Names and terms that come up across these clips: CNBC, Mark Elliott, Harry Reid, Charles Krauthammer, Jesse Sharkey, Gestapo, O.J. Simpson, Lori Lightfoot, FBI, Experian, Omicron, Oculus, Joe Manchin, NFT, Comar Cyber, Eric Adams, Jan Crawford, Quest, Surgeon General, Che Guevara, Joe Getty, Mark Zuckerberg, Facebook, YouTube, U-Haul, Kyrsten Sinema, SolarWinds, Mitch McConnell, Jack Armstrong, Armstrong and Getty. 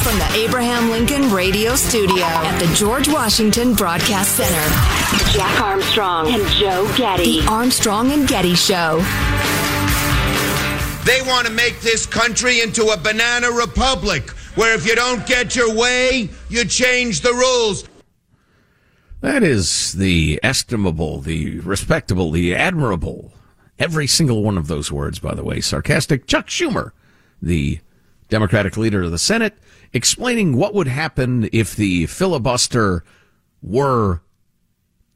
From the Abraham Lincoln Radio Studio at the George Washington Broadcast Center, Jack Armstrong and Joe Getty. The Armstrong and Getty Show. They want to make this country into a banana republic, where if you don't get your way, you change the rules. That is the estimable, the respectable, the admirable, every single one of those words, by the way, sarcastic Chuck Schumer, the Democratic leader of the Senate, explaining what would happen if the filibuster were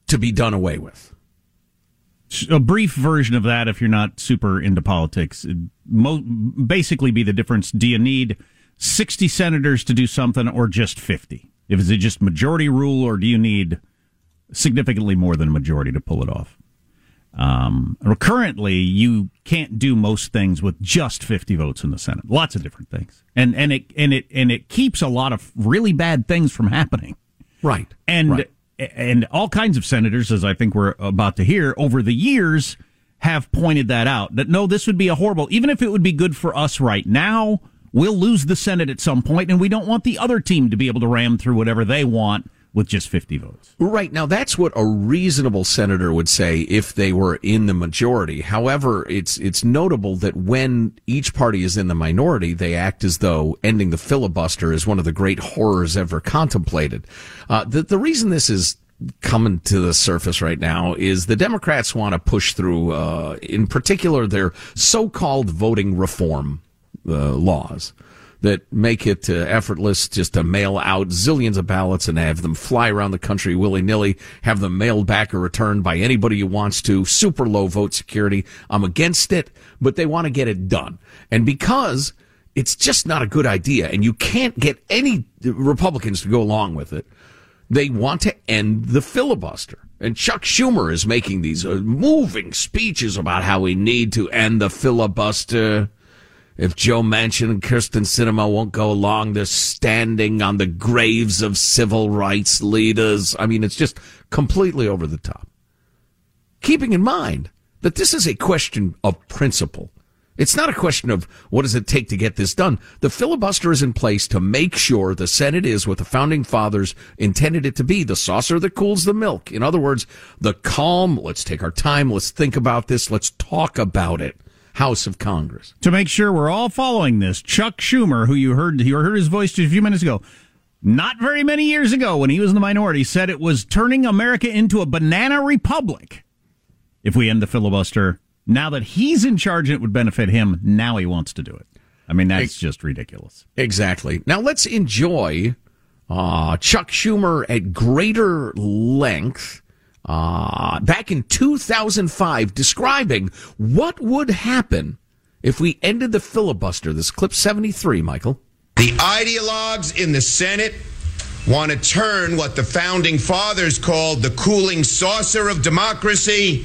to be done away with. A brief version of that, if you're not super into politics, it'd basically be the difference. Do you need 60 senators to do something or just 50? Is it just majority rule, or do you need significantly more than a majority to pull it off? Currently, you can't do most things with just 50 votes in the Senate. Lots of different things, and it keeps a lot of really bad things from happening. Right, and all kinds of senators, as I think we're about to hear over the years, have pointed that out. That no, this would be a horrible. Even if it would be good for us right now, we'll lose the Senate at some point, and we don't want the other team to be able to ram through whatever they want with just 50 votes. Right. Now, that's what a reasonable senator would say if they were in the majority. However, it's notable that when each party is in the minority, they act as though ending the filibuster is one of the great horrors ever contemplated. The reason this is coming to the surface right now is the Democrats want to push through, in particular, their so-called voting reform laws that make it effortless just to mail out zillions of ballots and have them fly around the country willy-nilly, have them mailed back or returned by anybody who wants to, super low vote security. I'm against it, but they want to get it done. And because it's just not a good idea and you can't get any Republicans to go along with it, they want to end the filibuster. And Chuck Schumer is making these moving speeches about how we need to end the filibuster. If Joe Manchin and Kyrsten Sinema won't go along, they're standing on the graves of civil rights leaders. I mean, it's just completely over the top. Keeping in mind that this is a question of principle. It's not a question of what does it take to get this done. The filibuster is in place to make sure the Senate is what the Founding Fathers intended it to be, the saucer that cools the milk. In other words, the calm, let's take our time, let's think about this, let's talk about it House of Congress. To make sure we're all following this, Chuck Schumer, who you heard his voice just a few minutes ago, not very many years ago when he was in the minority, said it was turning America into a banana republic. if we end the filibuster. Now that he's in charge, it would benefit him. Now he wants to do it. I mean, that's just ridiculous. Exactly. Now let's enjoy Chuck Schumer at greater length back in 2005 describing what would happen if we ended the filibuster. This clip 73, Michael. The ideologues in the Senate want to turn what the founding fathers called the cooling saucer of democracy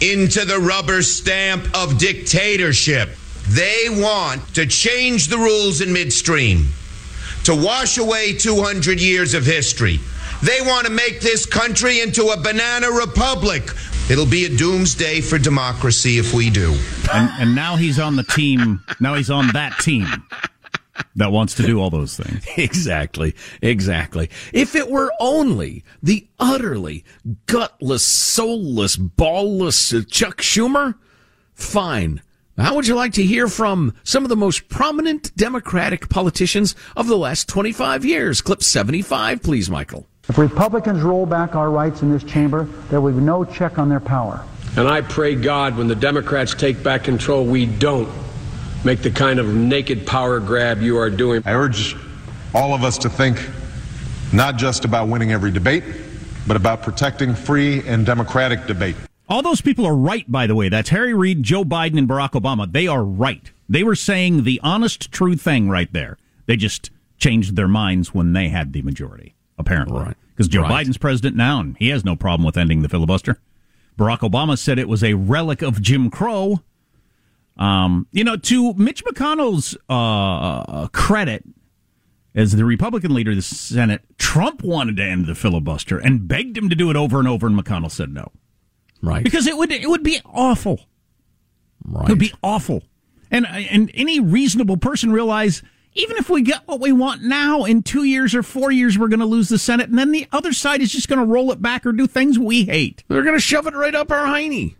into the rubber stamp of dictatorship. They want to change the rules in midstream, to wash away 200 years of history. They want to make this country into a banana republic. It'll be a doomsday for democracy if we do. And now he's on the team. Now he's on that team that wants to do all those things. Exactly. Exactly. If it were only the utterly gutless, soulless, ballless Chuck Schumer, fine. How would you like to hear from some of the most prominent Democratic politicians of the last 25 years? Clip 75, please, Michael. If Republicans roll back our rights in this chamber, there will be no check on their power. And I pray God when the Democrats take back control, we don't make the kind of naked power grab you are doing. I urge all of us to think not just about winning every debate, but about protecting free and democratic debate. All those people are right, by the way. That's Harry Reid, Joe Biden, and Barack Obama. They are right. They were saying the honest, true thing right there. They just changed their minds when they had the majority, apparently. Because Joe Biden's president now, and he has no problem with ending the filibuster. Barack Obama said it was a relic of Jim Crow. You know, to Mitch McConnell's credit, as the Republican leader of the Senate, Trump wanted to end the filibuster and begged him to do it over and over, and McConnell said no. Right. Because it would be awful. Right. It would be awful. And any reasonable person realize, even if we get what we want now, in 2 years or 4 years, we're going to lose the Senate, and then the other side is just going to roll it back or do things we hate. They're going to shove it right up our hiney.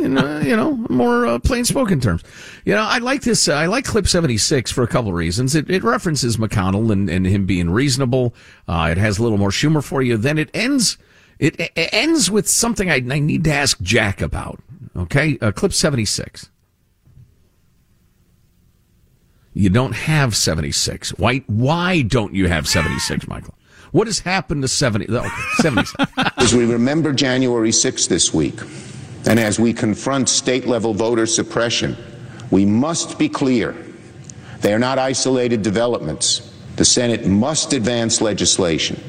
You know, more plain spoken terms. You know, I like this. I like clip 76 for a couple of reasons. It references McConnell and him being reasonable. It has a little more Schumer for you. Then it ends with something I need to ask Jack about. Okay, clip 76. You don't have 76. Why don't you have 76, Michael? What has happened to 76? As we remember January 6th this week, and as we confront state-level voter suppression, we must be clear. They are not isolated developments. The Senate must advance legislation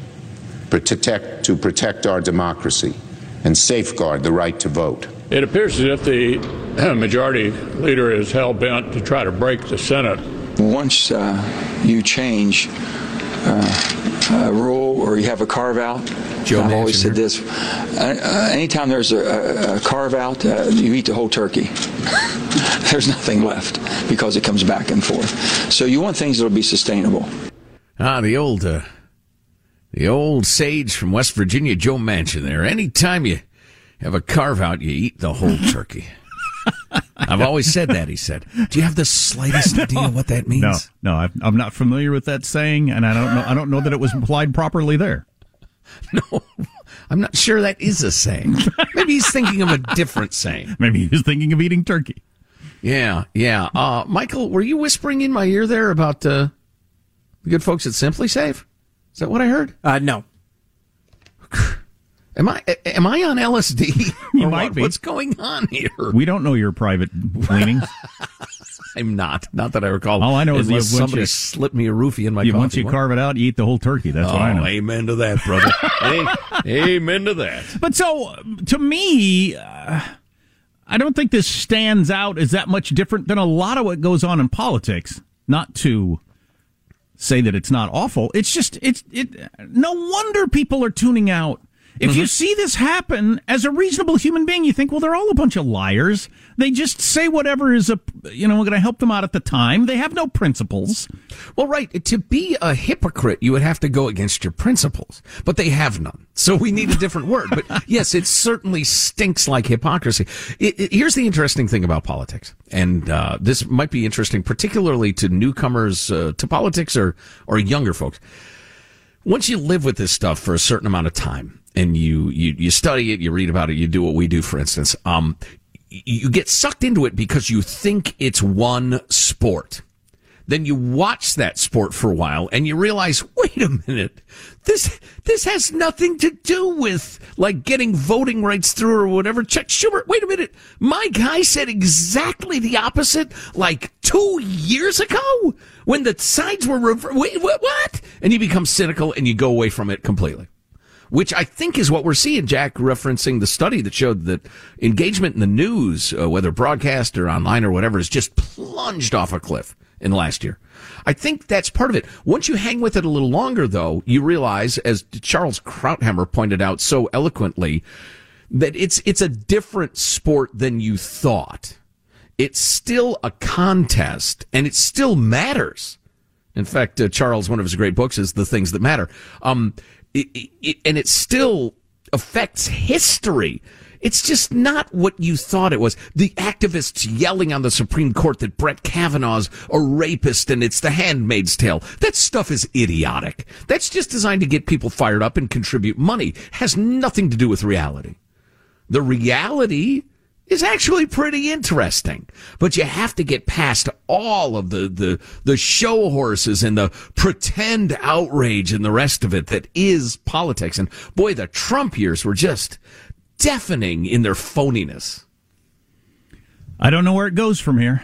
to protect our democracy and safeguard the right to vote. It appears as if the majority leader is hell-bent to try to break the Senate. Once you change a rule or you have a carve-out, I've always said this, anytime there's a carve-out, you eat the whole turkey. There's nothing left because it comes back and forth. So you want things that will be sustainable. The old sage from West Virginia, Joe Manchin there. Anytime you have a carve-out, you eat the whole turkey. I've always said that, he said. Do you have the slightest idea what that means? No, I'm not familiar with that saying, and I don't know that it was implied properly there. No, I'm not sure that is a saying. Maybe he's thinking of a different saying. Maybe he's thinking of eating turkey. Yeah. Michael, were you whispering in my ear there about the good folks at Simply Safe? Is that what I heard? No. Am I on LSD? You might be. What's going on here? We don't know your private leanings. I'm not. Not that I recall. All I know is somebody slipped me a roofie in my coffee. Once you carve it out, you eat the whole turkey. That's what I know. Amen to that, brother. Amen to that. But so, to me, I don't think this stands out as that much different than a lot of what goes on in politics. Not to say that it's not awful. It's just, no wonder people are tuning out. If you see this happen as a reasonable human being, you think, well, they're all a bunch of liars. They just say whatever is, going to help them out at the time. They have no principles. Well, right. To be a hypocrite, you would have to go against your principles, but they have none. So we need a different word. But yes, it certainly stinks like hypocrisy. Here's the interesting thing about politics. And this might be interesting, particularly to newcomers to politics or younger folks. Once you live with this stuff for a certain amount of time, and you study it, you read about it, you do what we do, for instance, you get sucked into it because you think it's one sport. Then you watch that sport for a while and you realize, wait a minute, this has nothing to do with like getting voting rights through or whatever. Chuck Schumer, wait a minute, my guy said exactly the opposite like 2 years ago when the sides were wait, what? And you become cynical and you go away from it completely, which I think is what we're seeing. Jack referencing the study that showed that engagement in the news, whether broadcast or online or whatever, is just plunged off a cliff in last year. I think that's part of it. Once you hang with it a little longer, though, you realize, as Charles Krauthammer pointed out so eloquently, that it's a different sport than you thought. It's still a contest, and it still matters. In fact, Charles, one of his great books is The Things That Matter. And it still affects history. It's just not what you thought it was. The activists yelling on the Supreme Court that Brett Kavanaugh's a rapist and it's The Handmaid's Tale. That stuff is idiotic. That's just designed to get people fired up and contribute money. It has nothing to do with reality. The reality is actually pretty interesting, but you have to get past all of the show horses and the pretend outrage and the rest of it that is politics. And boy, the Trump years were just deafening in their phoniness. I don't know where it goes from here.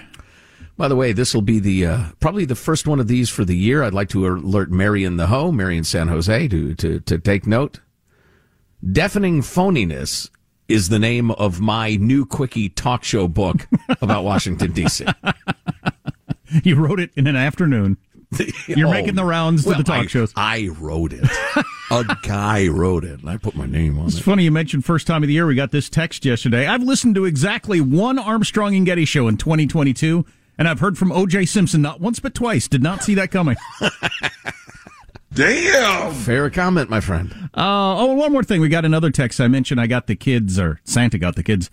By the way, this will be the probably the first one of these for the year. I'd like to alert Mary in San Jose to take note. Deafening Phoniness is the name of my new quickie talk show book about Washington, D.C. You wrote it in an afternoon. You're making the rounds to the talk shows. I wrote it. A guy wrote it, and I put my name on it. It's funny you mentioned first time of the year. We got this text yesterday. I've listened to exactly one Armstrong and Getty show in 2022, and I've heard from O.J. Simpson not once but twice. Did not see that coming. Damn! Fair comment, my friend. One more thing. We got another text. I mentioned I got the kids, or Santa got the kids,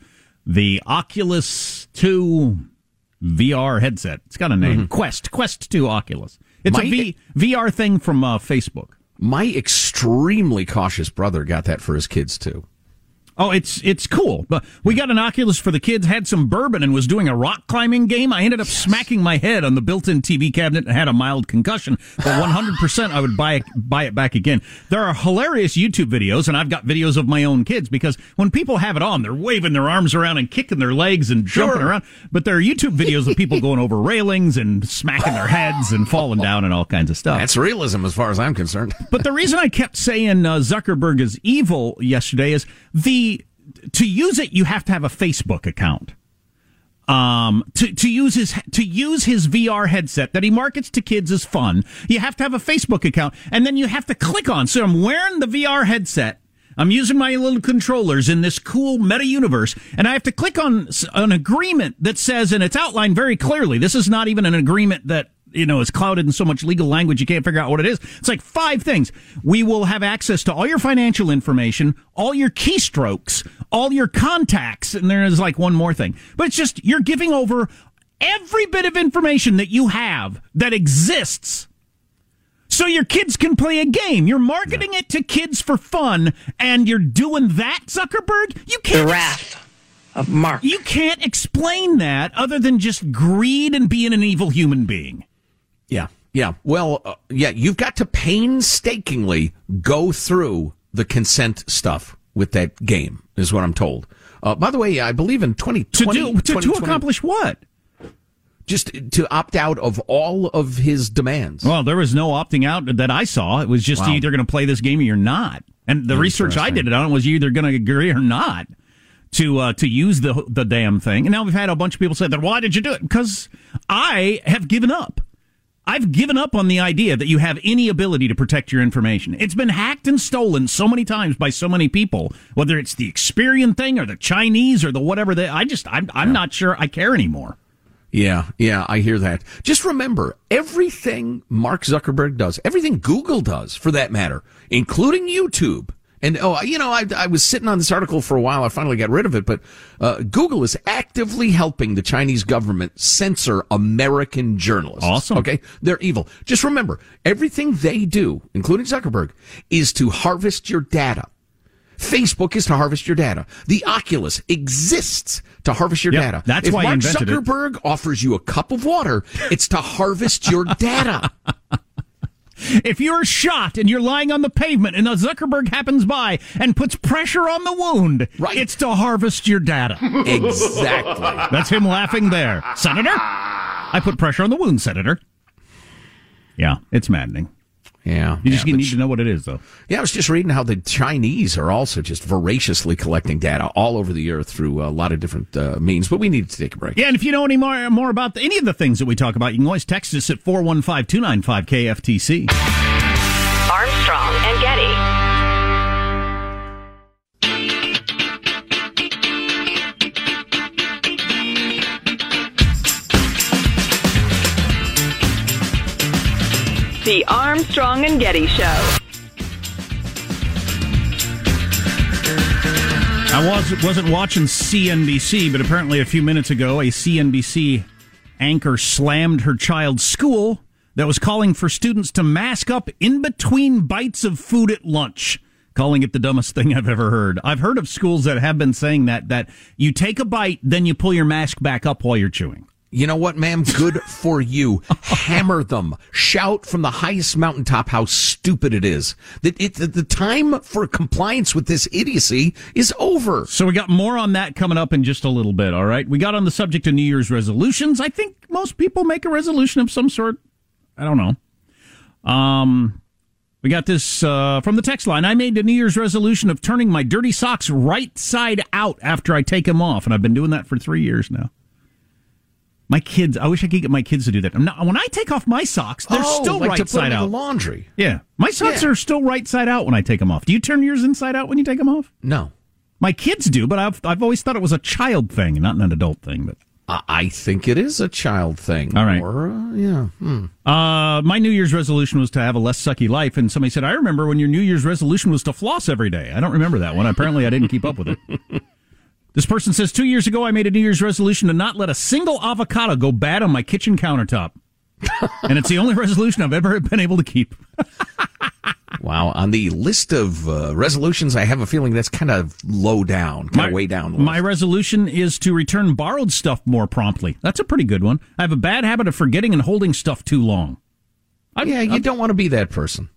the Oculus 2 VR headset. It's got a name. Mm-hmm. Quest 2 Oculus. It's a VR thing from Facebook. My extremely cautious brother got that for his kids, too. Oh, it's cool. But we got an Oculus for the kids, had some bourbon, and was doing a rock climbing game. I ended up smacking my head on the built-in TV cabinet and had a mild concussion. But 100% I would buy it back again. There are hilarious YouTube videos, and I've got videos of my own kids, because when people have it on, they're waving their arms around and kicking their legs and jumping around. But there are YouTube videos of people going over railings and smacking their heads and falling down and all kinds of stuff. That's realism as far as I'm concerned. But the reason I kept saying Zuckerberg is evil yesterday is to use it, you have to have a Facebook account. To use his VR headset that he markets to kids as fun, you have to have a Facebook account, and then you have to click on. So I'm wearing the VR headset. I'm using my little controllers in this cool meta universe, and I have to click on an agreement that says, and it's outlined very clearly, this is not even an agreement that, you know, is clouded in so much legal language you can't figure out what it is. It's like 5 things. We will have access to all your financial information, all your keystrokes, all your contacts, and there is like one more thing. But it's just, you're giving over every bit of information that you have that exists so your kids can play a game. You're marketing it to kids for fun, and you're doing that, Zuckerberg? You can't. The wrath of Mark. You can't explain that other than just greed and being an evil human being. Yeah. Well, you've got to painstakingly go through the consent stuff with that game, is what I'm told. By the way, I believe in 2020... To accomplish what? Just to opt out of all of his demands. Well, there was no opting out that I saw. It was just you're either going to play this game or you're not. And the research I did on was you're either going to agree or not to use the damn thing. And now we've had a bunch of people say, then why did you do it? Because I have given up. I've given up on the idea that you have any ability to protect your information. It's been hacked and stolen so many times by so many people, whether it's the Experian thing or the Chinese or the whatever. I'm not sure I care anymore. Yeah, I hear that. Just remember, everything Mark Zuckerberg does, everything Google does, for that matter, including YouTube. And, I was sitting on this article for a while. I finally got rid of it. But Google is actively helping the Chinese government censor American journalists. Awesome. Okay? They're evil. Just remember, everything they do, including Zuckerberg, is to harvest your data. Facebook is to harvest your data. The Oculus exists to harvest your data. That's if why Mark Zuckerberg offers you a cup of water, it's to harvest your data. If you're shot and you're lying on the pavement and Zuckerberg happens by and puts pressure on the wound, right, it's to harvest your data. Exactly. That's him laughing there. Senator, I put pressure on the wound, Senator. Yeah, it's maddening. Yeah. You just need to know what it is, though. Yeah, I was just reading how the Chinese are also just voraciously collecting data all over the earth through a lot of different means, but we need to take a break. Yeah, and if you know any more about any of the things that we talk about, you can always text us at 415-295-KFTC. Armstrong and Getty. The Armstrong and Getty Show. I wasn't watching CNBC, but apparently a few minutes ago, a CNBC anchor slammed her child's school that was calling for students to mask up in between bites of food at lunch, calling it the dumbest thing I've ever heard. I've heard of schools that have been saying that you take a bite, then you pull your mask back up while you're chewing. You know what, ma'am? Good for you. Hammer them. Shout from the highest mountaintop how stupid it is. The time for compliance with this idiocy is over. So we got more on that coming up in just a little bit, all right? We got on the subject of New Year's resolutions. I think most people make a resolution of some sort. I don't know. We got this from the text line. I made a New Year's resolution of turning my dirty socks right side out after I take them off, and I've been doing that for 3 years now. My kids, I wish I could get my kids to do that. When I take off my socks, they're still right side out. Oh, like to put them in the laundry. Yeah. My socks are still right side out when I take them off. Do you turn yours inside out when you take them off? No. My kids do, but I've always thought it was a child thing, not an adult thing. But I think it is a child thing. All right. Or, yeah. Hmm. My New Year's resolution was to have a less sucky life, and somebody said, I remember when your New Year's resolution was to floss every day. I don't remember that one. Apparently, I didn't keep up with it. This person says, 2 years ago, I made a New Year's resolution to not let a single avocado go bad on my kitchen countertop. And it's the only resolution I've ever been able to keep. Wow. On the list of resolutions, I have a feeling that's kind of low down, way down. My resolution is to return borrowed stuff more promptly. That's a pretty good one. I have a bad habit of forgetting and holding stuff too long. You don't want to be that person.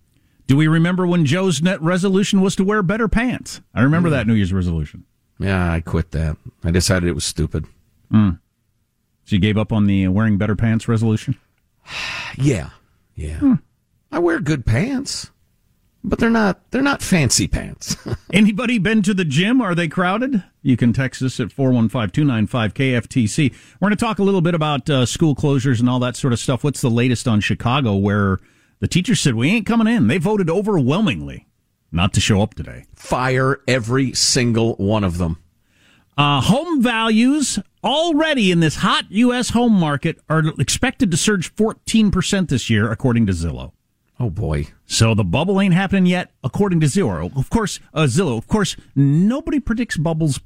Do we remember when Joe's net resolution was to wear better pants? I remember that New Year's resolution. Yeah, I quit that. I decided it was stupid. Mm. So you gave up on the wearing better pants resolution? Yeah. Hmm. I wear good pants, but they're not fancy pants. Anybody been to the gym? Are they crowded? You can text us at 415-295-KFTC. We're going to talk a little bit about school closures and all that sort of stuff. What's the latest on Chicago, where the teachers said, we ain't coming in? They voted overwhelmingly not to show up today. Fire every single one of them. Home values already in this hot U.S. home market are expected to surge 14% this year, according to Zillow. Oh, boy. So the bubble ain't happening yet, according to Zillow. Of course, nobody predicts bubbles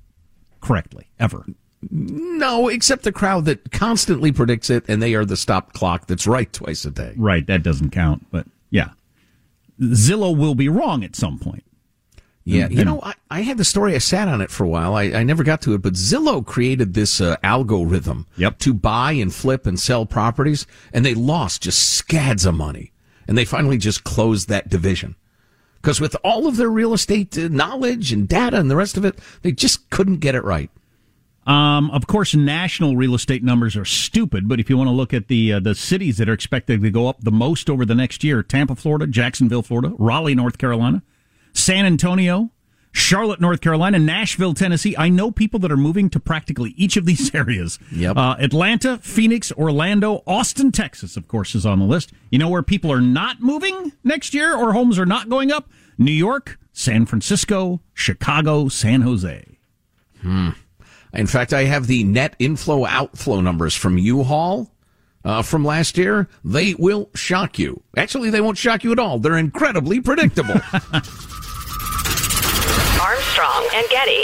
correctly, ever. No, except the crowd that constantly predicts it, and they are the stop clock that's right twice a day. Right, that doesn't count, but yeah. Zillow will be wrong at some point. Yeah, you know, I had the story. I sat on it for a while. I never got to it, but Zillow created this algorithm to buy and flip and sell properties, and they lost just scads of money, and they finally just closed that division. Because with all of their real estate knowledge and data and the rest of it, they just couldn't get it right. Of course, national real estate numbers are stupid, but if you want to look at the cities that are expected to go up the most over the next year, Tampa, Florida, Jacksonville, Florida, Raleigh, North Carolina, San Antonio, Charlotte, North Carolina, Nashville, Tennessee. I know people that are moving to practically each of these areas. Yep. Atlanta, Phoenix, Orlando, Austin, Texas, of course, is on the list. You know where people are not moving next year or homes are not going up? New York, San Francisco, Chicago, San Jose. In fact, I have the net inflow-outflow numbers from U-Haul from last year. They will shock you. Actually, they won't shock you at all. They're incredibly predictable. Armstrong and Getty.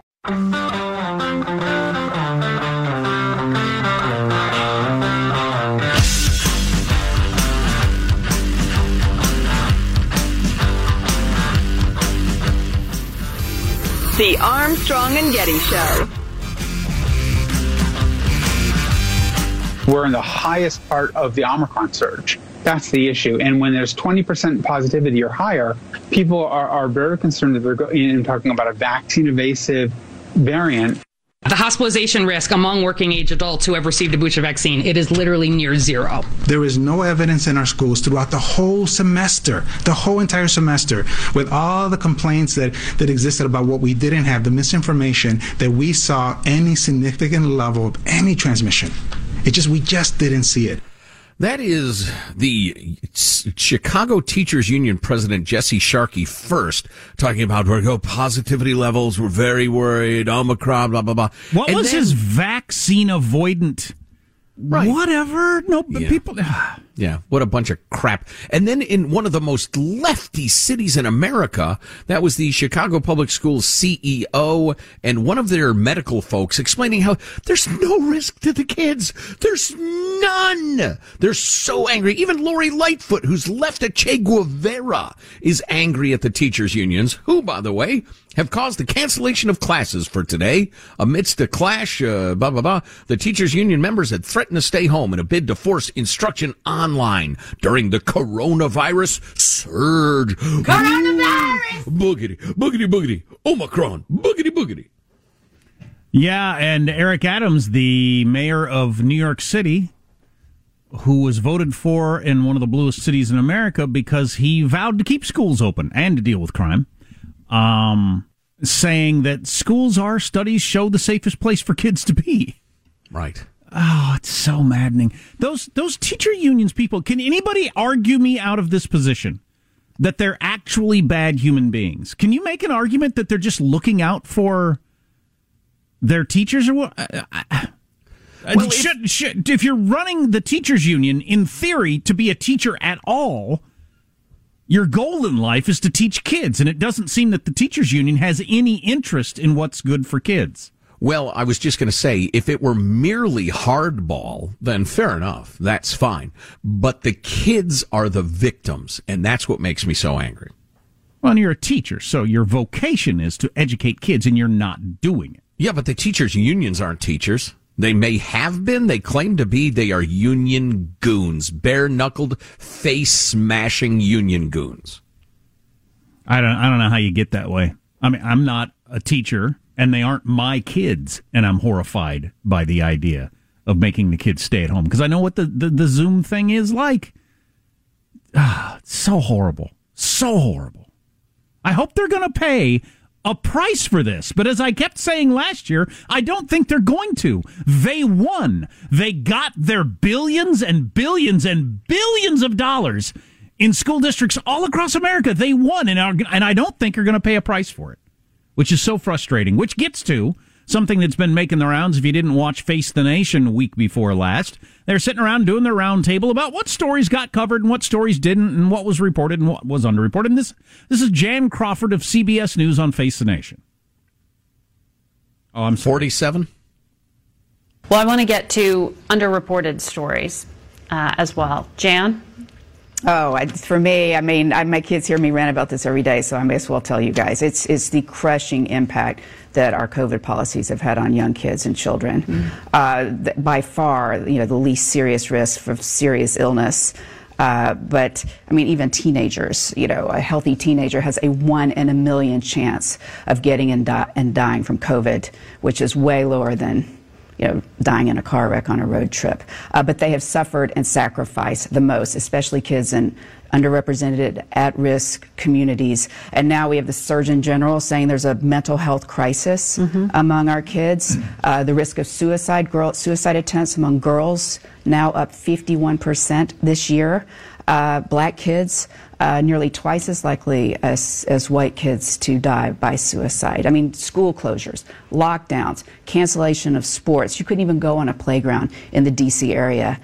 The Armstrong and Getty Show. We're in the highest part of the Omicron surge. That's the issue. And when there's 20% positivity or higher, people are very concerned that they're talking about a vaccine-evasive variant. The hospitalization risk among working-age adults who have received a booster vaccine, it is literally near zero. There is no evidence in our schools throughout the whole semester, the whole entire semester, with all the complaints that existed about what we didn't have, the misinformation, that we saw any significant level of any transmission. We just didn't see it. That is the Chicago Teachers Union President Jesse Sharkey first talking about positivity levels. We're very worried. Omicron, blah, blah, blah. What and was then, his vaccine avoidant? Right. Whatever. No, yeah. People. Yeah. What a bunch of crap. And then in one of the most lefty cities in America, that was the Chicago Public Schools CEO and one of their medical folks explaining how there's no risk to the kids. There's none. They're so angry. Even Lori Lightfoot, who's left at Che Guevara, is angry at the teachers unions, who, by the way, have caused the cancellation of classes for today. Amidst a clash, the teachers union members had threatened to stay home in a bid to force instruction online during the coronavirus surge. Coronavirus! Boogity, boogity, boogity. Omicron, boogity, boogity. Yeah, and Eric Adams, the mayor of New York City, who was voted for in one of the bluest cities in America because he vowed to keep schools open and to deal with crime, saying that schools are, studies show, the safest place for kids to be. Right. Oh, it's so maddening. Those teacher unions people, can anybody argue me out of this position that they're actually bad human beings? Can you make an argument that they're just looking out for their teachers? Or what? Well, if you're running the teachers union, in theory, to be a teacher at all, your goal in life is to teach kids. And it doesn't seem that the teachers union has any interest in what's good for kids. Well, I was just going to say, if it were merely hardball, then fair enough. That's fine. But the kids are the victims, and that's what makes me so angry. Well, and you're a teacher, so your vocation is to educate kids, and you're not doing it. Yeah, but the teachers' unions aren't teachers. They may have been. They claim to be. They are union goons, bare-knuckled, face-smashing union goons. I don't know how you get that way. I mean, I'm not a teacher, and they aren't my kids, and I'm horrified by the idea of making the kids stay at home, because I know what the Zoom thing is like. It's so horrible. So horrible. I hope they're going to pay a price for this, but as I kept saying last year, I don't think they're going to. They won. They got their billions and billions and billions of dollars in school districts all across America. They won, and I don't think they're going to pay a price for it, which is so frustrating, which gets to something that's been making the rounds. If you didn't watch Face the Nation week before last, they're sitting around doing their roundtable about what stories got covered and what stories didn't and what was reported and what was underreported. And this is Jan Crawford of CBS News on Face the Nation. Oh, I'm sorry. 47. Well, I want to get to underreported stories as well. Jan? Oh, for me, I mean, my kids hear me rant about this every day, so I may as well tell you guys. It's the crushing impact that our COVID policies have had on young kids and children. Mm-hmm. By far, the least serious risk of serious illness. But, I mean, even teenagers, a healthy teenager has a 1 in a million chance of getting and dying from COVID, which is way lower than dying in a car wreck on a road trip. But they have suffered and sacrificed the most, especially kids in underrepresented, at-risk communities. And now we have the Surgeon General saying there's a mental health crisis mm-hmm. among our kids. The risk of suicide attempts among girls now up 51% this year. Black kids nearly twice as likely as white kids to die by suicide. I mean, school closures, lockdowns, cancellation of sports. You couldn't even go on a playground in the D.C. area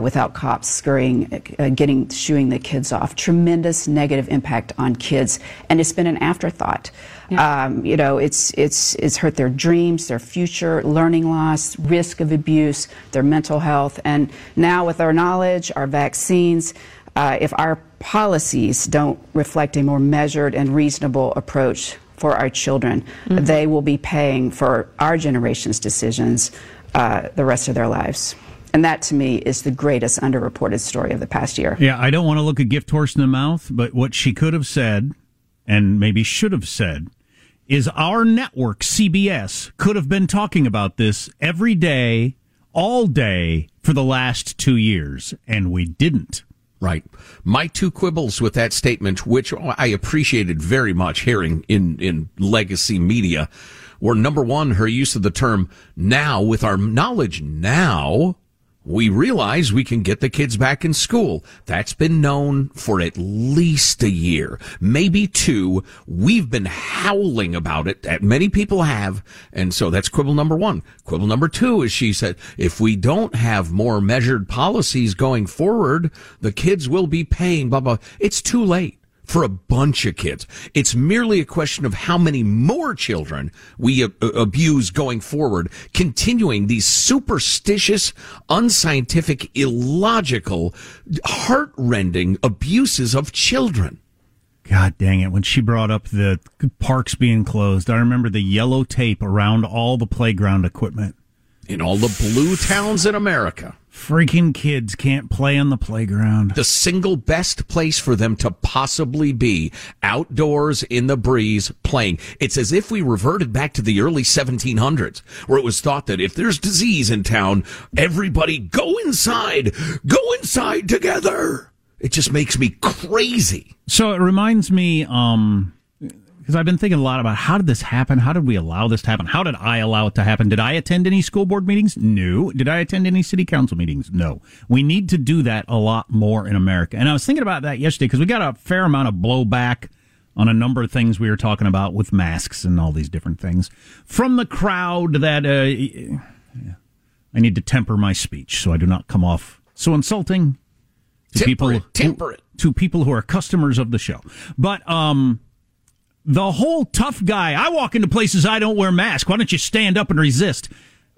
without cops shooing the kids off. Tremendous negative impact on kids, and it's been an afterthought. Yeah. It's hurt their dreams, their future, learning loss, risk of abuse, their mental health, and now with our knowledge, our vaccines. If our policies don't reflect a more measured and reasonable approach for our children, mm-hmm. they will be paying for our generation's decisions the rest of their lives. And that, to me, is the greatest underreported story of the past year. Yeah, I don't want to look a gift horse in the mouth, but what she could have said, and maybe should have said, is our network, CBS, could have been talking about this every day, all day, for the last 2 years, and we didn't. Right. My two quibbles with that statement, which I appreciated very much hearing in legacy media, were number one, her use of the term now, with our knowledge now, we realize we can get the kids back in school. That's been known for at least a year, maybe two. We've been howling about it, that many people have, and so that's quibble number one. Quibble number two is she said, if we don't have more measured policies going forward, the kids will be paying, blah, blah. It's too late for a bunch of kids. It's merely a question of how many more children we abuse going forward, continuing these superstitious, unscientific, illogical, heart-rending abuses of children. God dang it. When she brought up the parks being closed, I remember the yellow tape around all the playground equipment. In all the blue towns in America. Freaking kids can't play on the playground. The single best place for them to possibly be, outdoors in the breeze playing. It's as if we reverted back to the early 1700s, where it was thought that if there's disease in town, everybody go inside together. It just makes me crazy. So it reminds me, because I've been thinking a lot about how did this happen? How did we allow this to happen? How did I allow it to happen? Did I attend any school board meetings? No. Did I attend any city council meetings? No. We need to do that a lot more in America. And I was thinking about that yesterday because we got a fair amount of blowback on a number of things we were talking about with masks and all these different things from the crowd that I need to temper my speech so I do not come off so insulting to people who are customers of the show. But The whole tough guy, I walk into places I don't wear masks. Why don't you stand up and resist?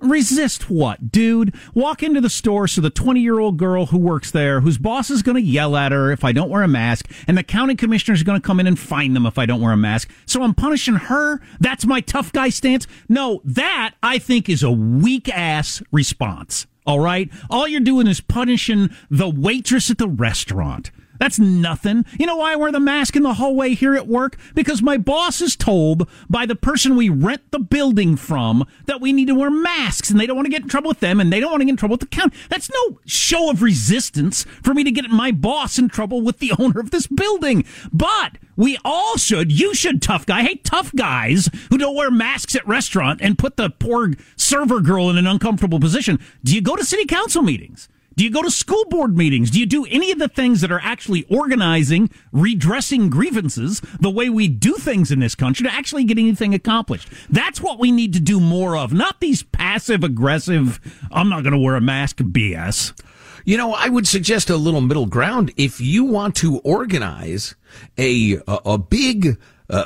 Resist what, dude? Walk into the store so the 20-year-old girl who works there, whose boss is going to yell at her if I don't wear a mask, and the county commissioner is going to come in and fine them if I don't wear a mask. So I'm punishing her? That's my tough guy stance? No, that, I think, is a weak-ass response, all right? All you're doing is punishing the waitress at the restaurant. That's nothing. You know why I wear the mask in the hallway here at work? Because my boss is told by the person we rent the building from that we need to wear masks, and they don't want to get in trouble with them, and they don't want to get in trouble with the county. That's no show of resistance for me to get my boss in trouble with the owner of this building. But we all should. You should, tough guy. I hate tough guys who don't wear masks at restaurant and put the poor server girl in an uncomfortable position. Do you go to city council meetings? Do you go to school board meetings? Do you do any of the things that are actually organizing, redressing grievances, the way we do things in this country to actually get anything accomplished? That's what we need to do more of, not these passive-aggressive, I'm not going to wear a mask BS. You know, I would suggest a little middle ground. If you want to organize a big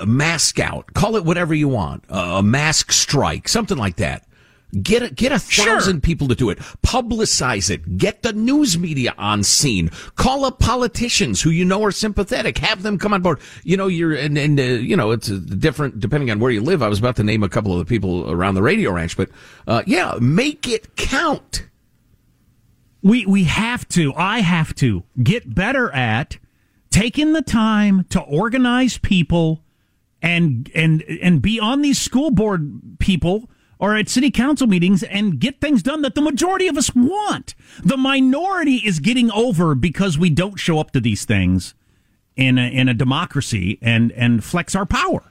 mask out, call it whatever you want, a mask strike, something like that. Get a 1,000 people to do it. Publicize it. Get the news media on scene. Call up politicians who you know are sympathetic. Have them come on board. You know, it's different depending on where you live. I was about to name a couple of the people around the radio ranch, but make it count. We have to. I have to get better at taking the time to organize people and be on these school board people or at city council meetings and get things done that the majority of us want. The minority is getting over because we don't show up to these things in a democracy and flex our power.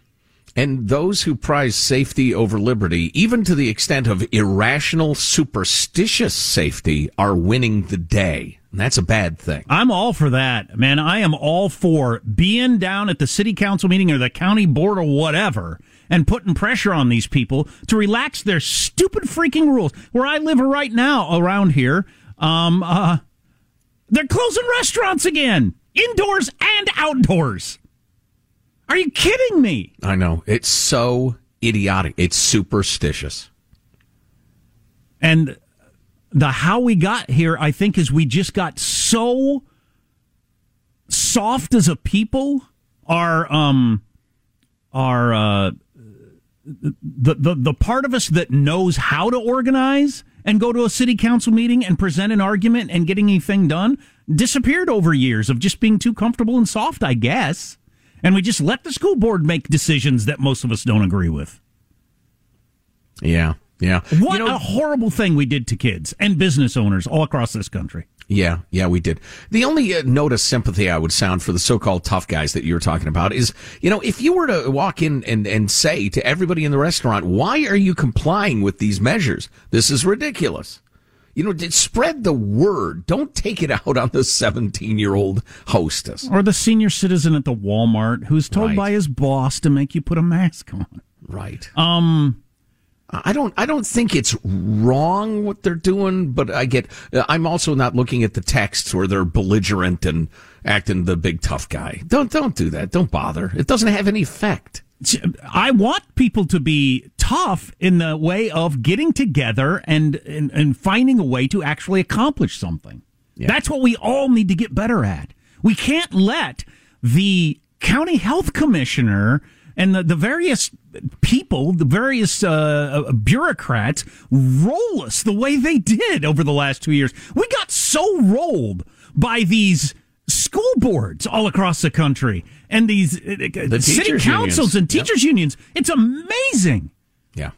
And those who prize safety over liberty, even to the extent of irrational, superstitious safety, are winning the day. And that's a bad thing. I'm all for that, man. I am all for being down at the city council meeting or the county board or whatever and putting pressure on these people to relax their stupid freaking rules. Where I live right now around here, they're closing restaurants again, indoors and outdoors. Are you kidding me? I know. It's so idiotic. It's superstitious. And the how we got here, I think, is we just got so soft as a people. The part of us that knows how to organize and go to a city council meeting and present an argument and getting anything done disappeared over years of just being too comfortable and soft, I guess. And we just let the school board make decisions that most of us don't agree with. Yeah. What a horrible thing we did to kids and business owners all across this country. Yeah, we did. The only note of sympathy I would sound for the so-called tough guys that you were talking about is, you know, if you were to walk in and say to everybody in the restaurant, why are you complying with these measures? This is ridiculous. You know, spread the word. Don't take it out on the 17-year-old hostess. Or the senior citizen at the Walmart who's told by his boss to make you put a mask on. Right. I don't think it's wrong what they're doing, but I'm also not looking at the texts where they're belligerent and acting the big tough guy. Don't do that. Don't bother. It doesn't have any effect. I want people to be tough in the way of getting together and finding a way to actually accomplish something. Yeah. That's what we all need to get better at. We can't let the county health commissioner and the various people, the various bureaucrats roll us the way they did over the last 2 years. We got so rolled by these school boards all across the country and these the city councils unions. And teachers unions. It's amazing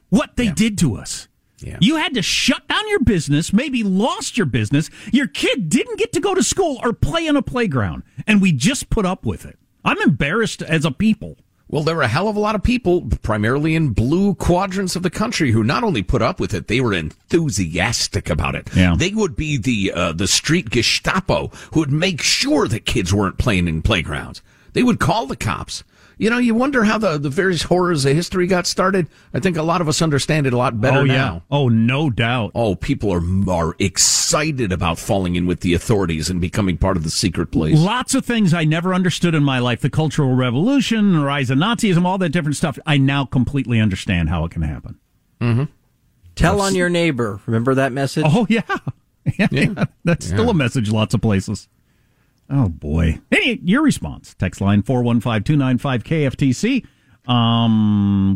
what they did to us. Yeah. You had to shut down your business, maybe lost your business. Your kid didn't get to go to school or play on a playground. And we just put up with it. I'm embarrassed as a people. Well, there were a hell of a lot of people, primarily in blue quadrants of the country, who not only put up with it, they were enthusiastic about it. Yeah. They would be the street Gestapo who would make sure that kids weren't playing in playgrounds. They would call the cops. You know, you wonder how the various horrors of history got started. I think a lot of us understand it a lot better now. Oh, no doubt. Oh, people are excited about falling in with the authorities and becoming part of the secret place. Lots of things I never understood in my life. The Cultural Revolution, the rise of Nazism, all that different stuff. I now completely understand how it can happen. Mm-hmm. Tell on your neighbor. Remember that message? Oh, yeah. Yeah. That's still a message lots of places. Oh, boy. Hey, your response. Text line 415-295-KFTC.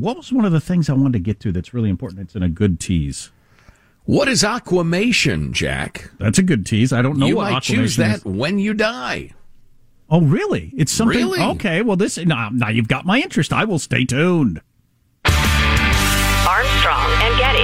What was one of the things I wanted to get to that's really important? It's in a good tease. What is aquamation, Jack? That's a good tease. I don't know what aquamation is. You might choose that when you die. Oh, really? It's something? Really? Okay, well, this now you've got my interest. I will stay tuned. Armstrong and Getty.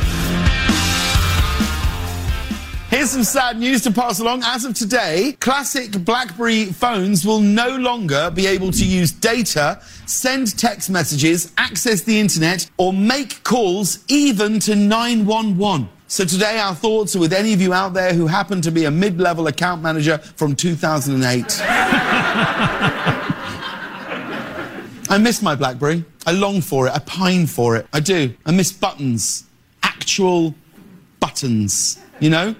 Here's some sad news to pass along. As of today, classic BlackBerry phones will no longer be able to use data, send text messages, access the internet, or make calls even to 911. So today our thoughts are with any of you out there who happen to be a mid-level account manager from 2008. I miss my BlackBerry. I long for it. I pine for it. I do. I miss buttons. Actual buttons. You know?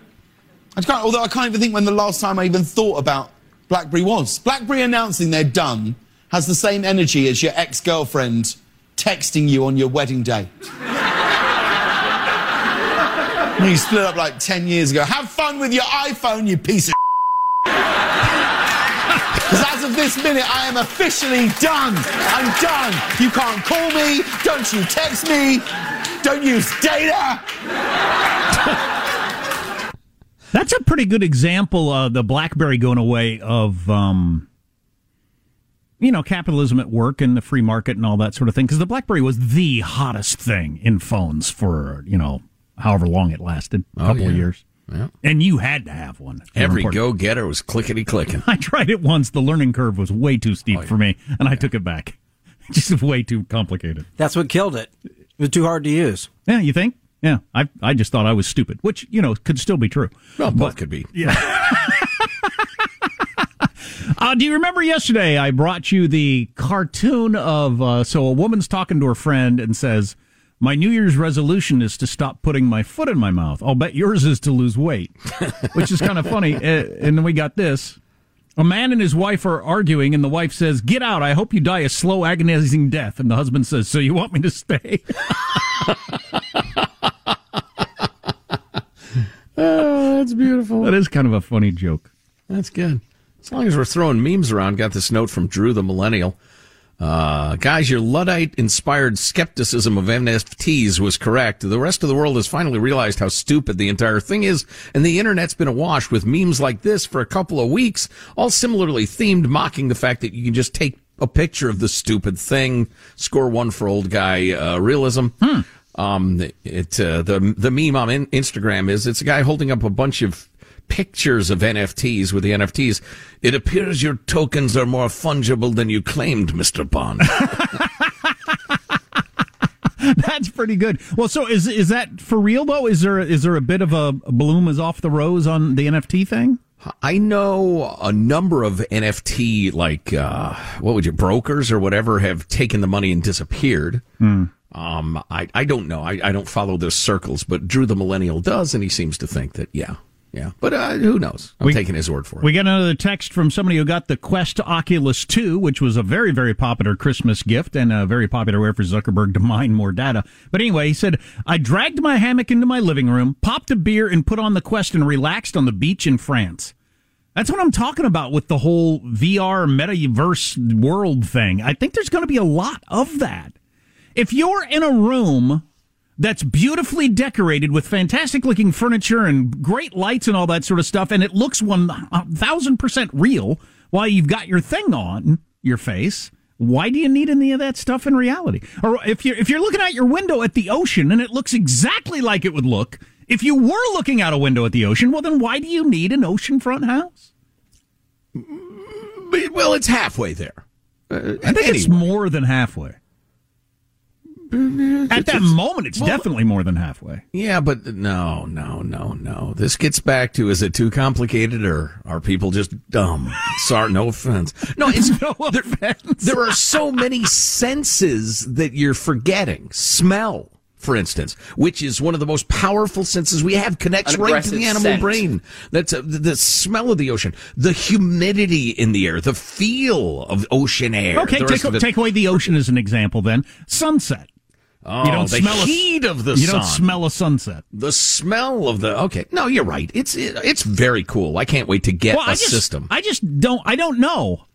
Although I can't even think when the last time I even thought about BlackBerry was. BlackBerry announcing they're done has the same energy as your ex-girlfriend texting you on your wedding day. You split up like 10 years ago. Have fun with your iPhone, you piece of Because as of this minute, I am officially done. I'm done. You can't call me. Don't you text me. Don't use data. That's a pretty good example of the BlackBerry going away of, capitalism at work and the free market and all that sort of thing. Because the BlackBerry was the hottest thing in phones for, however long it lasted, a couple of years. Yeah. And you had to have one. Every go-getter was clickety-clicking. I tried it once. The learning curve was way too steep for me, and I took it back. Just way too complicated. That's what killed it. It was too hard to use. Yeah, you think? Yeah. I just thought I was stupid, which, you know, could still be true. Well, both could be. Yeah. Do you remember yesterday I brought you the cartoon of, so a woman's talking to her friend and says, my New Year's resolution is to stop putting my foot in my mouth. I'll bet yours is to lose weight, which is kind of funny. And then we got this. A man and his wife are arguing, and the wife says, get out, I hope you die a slow, agonizing death. And the husband says, so you want me to stay? Oh, that's beautiful. That is kind of a funny joke. That's good. As long as we're throwing memes around, got this note from Drew the Millennial. Guys, your Luddite-inspired skepticism of NFTs was correct. The rest of the world has finally realized how stupid the entire thing is, and the Internet's been awash with memes like this for a couple of weeks, all similarly themed, mocking the fact that you can just take a picture of the stupid thing, score one for old guy realism. The meme on Instagram is, it's a guy holding up a bunch of pictures of NFTs with the NFTs. It appears your tokens are more fungible than you claimed, Mr. Bond. That's pretty good. Well, so is that for real though? Is there a bit of a bloom is off the rose on the NFT thing? I know a number of NFT brokers or whatever have taken the money and disappeared. I don't know. I don't follow those circles, but Drew the Millennial does, and he seems to think that yeah, but who knows? I'm taking his word for it. We got another text from somebody who got the Quest Oculus 2, which was a very, very popular Christmas gift and a very popular way for Zuckerberg to mine more data. But anyway, he said, I dragged my hammock into my living room, popped a beer, and put on the Quest and relaxed on the beach in France. That's what I'm talking about with the whole VR metaverse world thing. I think there's going to be a lot of that. If you're in a room that's beautifully decorated with fantastic-looking furniture and great lights and all that sort of stuff, and it looks 1,000% real while you've got your thing on your face. Why do you need any of that stuff in reality? Or if you're looking out your window at the ocean and it looks exactly like it would look if you were looking out a window at the ocean, well, then why do you need an oceanfront house? Well, it's halfway there. I think it's more than halfway. At that moment, it's definitely more than halfway. Yeah, but no. This gets back to, is it too complicated or are people just dumb? Sorry, no offense. No, it's no offense. There are so many senses that you're forgetting. Smell, for instance, which is one of the most powerful senses we have, connects right to the animal brain. That's the smell of the ocean, the humidity in the air, the feel of ocean air. Okay, take away the ocean as an example then. Sunset. Oh, you don't smell heat of the sun. You don't smell a sunset. The smell of the... Okay, no, you're right. It's very cool. I can't wait to get system. I don't know.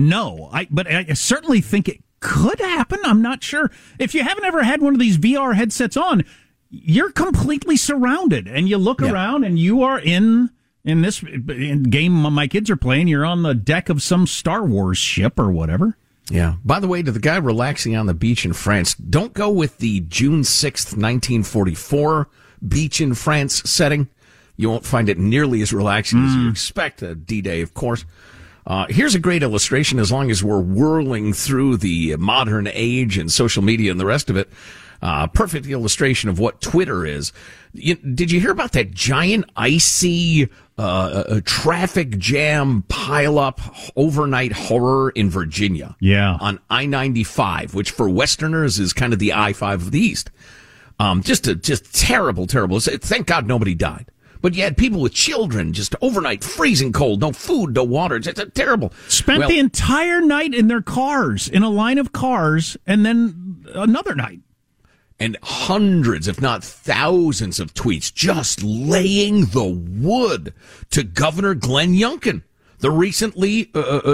But I certainly think it could happen. I'm not sure. If you haven't ever had one of these VR headsets on, you're completely surrounded. And you look around and you are in this game my kids are playing. You're on the deck of some Star Wars ship or whatever. Yeah. By the way, to the guy relaxing on the beach in France, don't go with the June 6th, 1944 beach in France setting. You won't find it nearly as relaxing as you expect. D-Day, of course. Here's a great illustration, as long as we're whirling through the modern age and social media and the rest of it. Perfect illustration of what Twitter is. Did you hear about that giant icy traffic jam pileup overnight horror in Virginia? Yeah. On I-95, which for Westerners is kind of the I-5 of the East. Just terrible, terrible. Thank God nobody died. But you had people with children just overnight freezing cold, no food, no water. It's terrible. Spent the entire night in their cars, in a line of cars, and then another night. And hundreds, if not thousands, of tweets just laying the wood to Governor Glenn Youngkin, the recently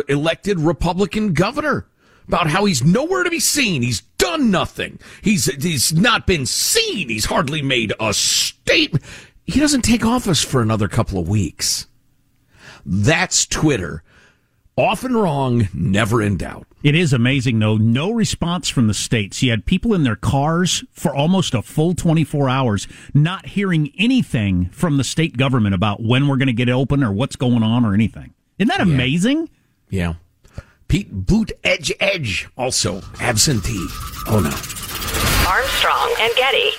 elected Republican governor, about how he's nowhere to be seen. He's done nothing. He's not been seen. He's hardly made a statement. He doesn't take office for another couple of weeks. That's Twitter. Often wrong, never in doubt. It is amazing, though. No response from the states. You had people in their cars for almost a full 24 hours not hearing anything from the state government about when we're going to get open or what's going on or anything. Isn't that amazing? Yeah. Pete Boot Edge also absentee. Oh, no. Armstrong and Getty.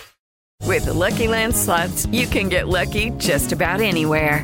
With the Lucky Land Slots, you can get lucky just about anywhere.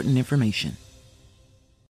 information.